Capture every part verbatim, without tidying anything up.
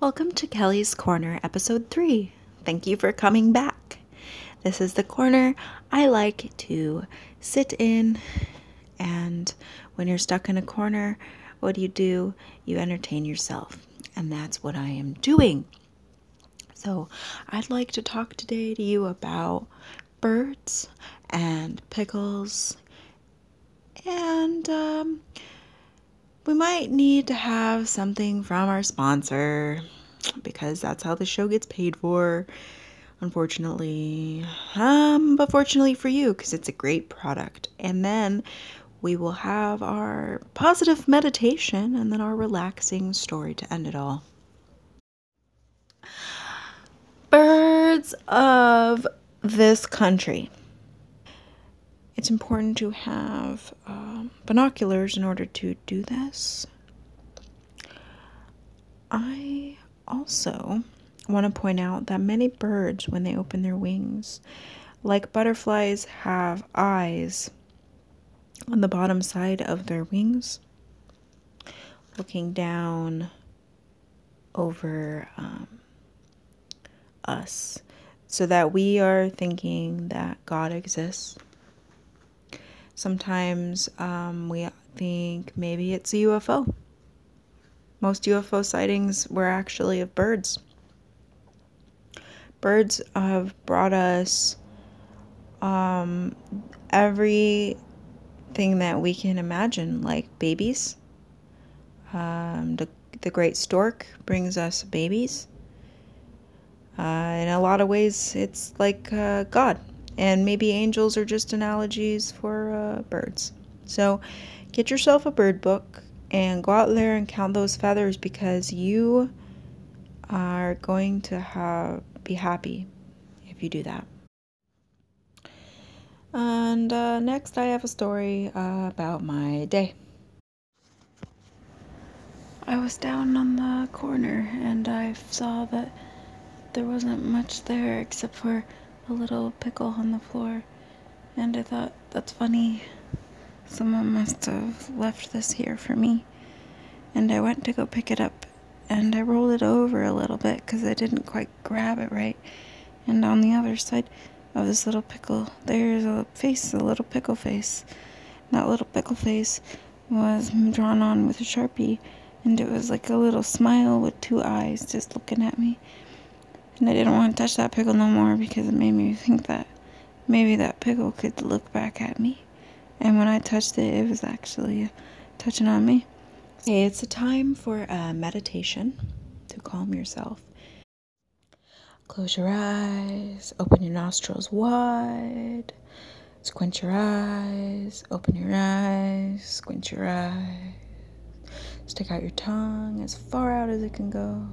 Welcome to Kelly's Corner, Episode three. Thank you for coming back. This is the corner I like to sit in, and when you're stuck in a corner, what do you do? You entertain yourself, and that's what I am doing. So I'd like to talk today to you about birds and pickles, and um, we might need to have something from our sponsor because that's how the show gets paid for, unfortunately. Um, but fortunately for you, because it's a great product. And then we will have our positive meditation and then our relaxing story to end it all. Birds of this country. It's important to have um, binoculars in order to do this. I also want to point out that many birds, when they open their wings, like butterflies, have eyes on the bottom side of their wings, looking down over um, us, so that we are thinking that God exists. Sometimes um, we think maybe it's a U F O. Most U F O sightings were actually of birds. Birds have brought us um, everything that we can imagine, like babies. Um, the, the great stork brings us babies. Uh, in a lot of ways, it's like uh, God. And maybe angels are just analogies for uh, birds. So get yourself a bird book and go out there and count those feathers, because you are going to have, be happy if you do that. And uh, next I have a story uh, about my day. I was down on the corner and I saw that there wasn't much there except for a little pickle on the floor, and I thought, that's funny, someone must have left this here for me. And I went to go pick it up, and I rolled it over a little bit because I didn't quite grab it right, and on the other side of this little pickle, there's a face, a little pickle face. And that little pickle face was drawn on with a Sharpie, and it was like a little smile with two eyes just looking at me. And I didn't want to touch that pickle no more because it made me think that maybe that pickle could look back at me. And when I touched it, it was actually touching on me. Okay, it's a time for a meditation to calm yourself. Close your eyes, open your nostrils wide, squint your eyes, open your eyes, squint your eyes. Stick out your tongue as far out as it can go.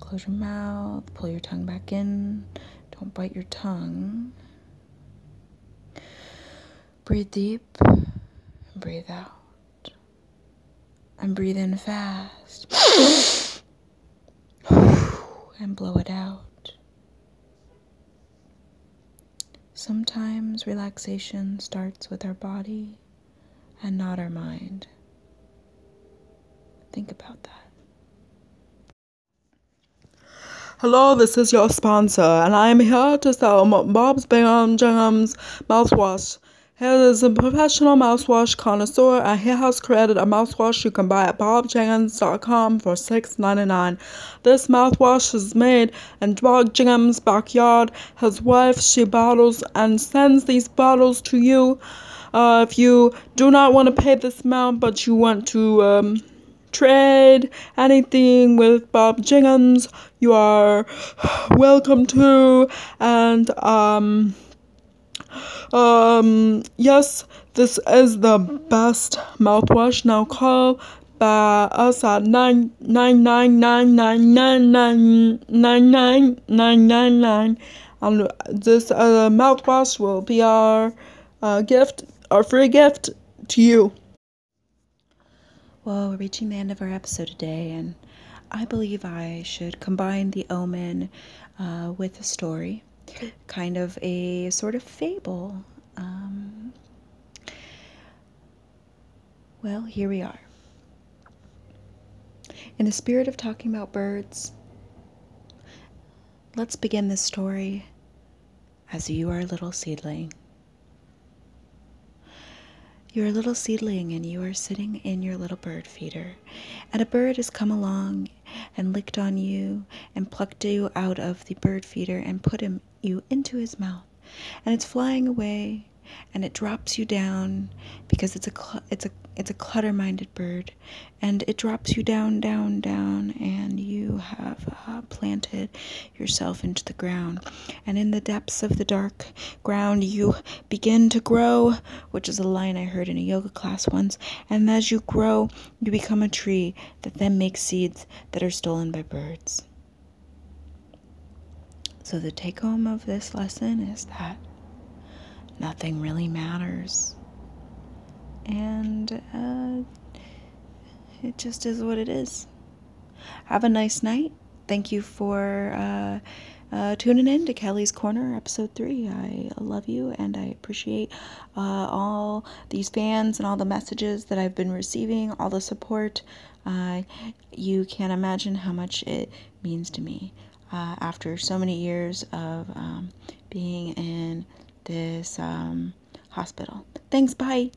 Close your mouth, pull your tongue back in. Don't bite your tongue. Breathe deep, and breathe out. And breathe in fast. And blow it out. Sometimes relaxation starts with our body and not our mind. Think about that. Hello, this is your sponsor, and I am here to sell Bob's Bingham Jingham's mouthwash. He is a professional mouthwash connoisseur, and he has created a mouthwash you can buy at bob jingham's dot com for six dollars and ninety-nine cents. This mouthwash is made in Bob Bingham's backyard. His wife, she bottles and sends these bottles to you. Uh, if you do not want to pay this amount, but you want to... Um, trade anything with Bob Jingham's, you are welcome to. And um um yes, this is the best mouthwash. Now call by us at nine nine nine nine nine nine nine nine nine nine nine nine, and this uh, mouthwash will be our uh, gift, our free gift to you. Well, we're reaching the end of our episode today, and I believe I should combine the omen uh, with a story, kind of a sort of fable. Um, well, here we are. In the spirit of talking about birds, let's begin this story as you are a little seedling. You're a little seedling and you are sitting in your little bird feeder, and a bird has come along and licked on you and plucked you out of the bird feeder and put him, you into his mouth, and it's flying away and it drops you down because it's a cl- it's a it's a clutter-minded bird, and it drops you down, down, down, and you have uh, planted yourself into the ground. And in the depths of the dark ground, you begin to grow, which is a line I heard in a yoga class once. And as you grow, you become a tree that then makes seeds that are stolen by birds. So the take-home of this lesson is that nothing really matters. And uh, it just is what it is. Have a nice night. Thank you for uh, uh, tuning in to Kelly's Corner, Episode three. I love you, and I appreciate uh, all these fans and all the messages that I've been receiving, all the support. Uh, you can't imagine how much it means to me. Uh, after so many years of um, being in this um, hospital. Thanks, bye!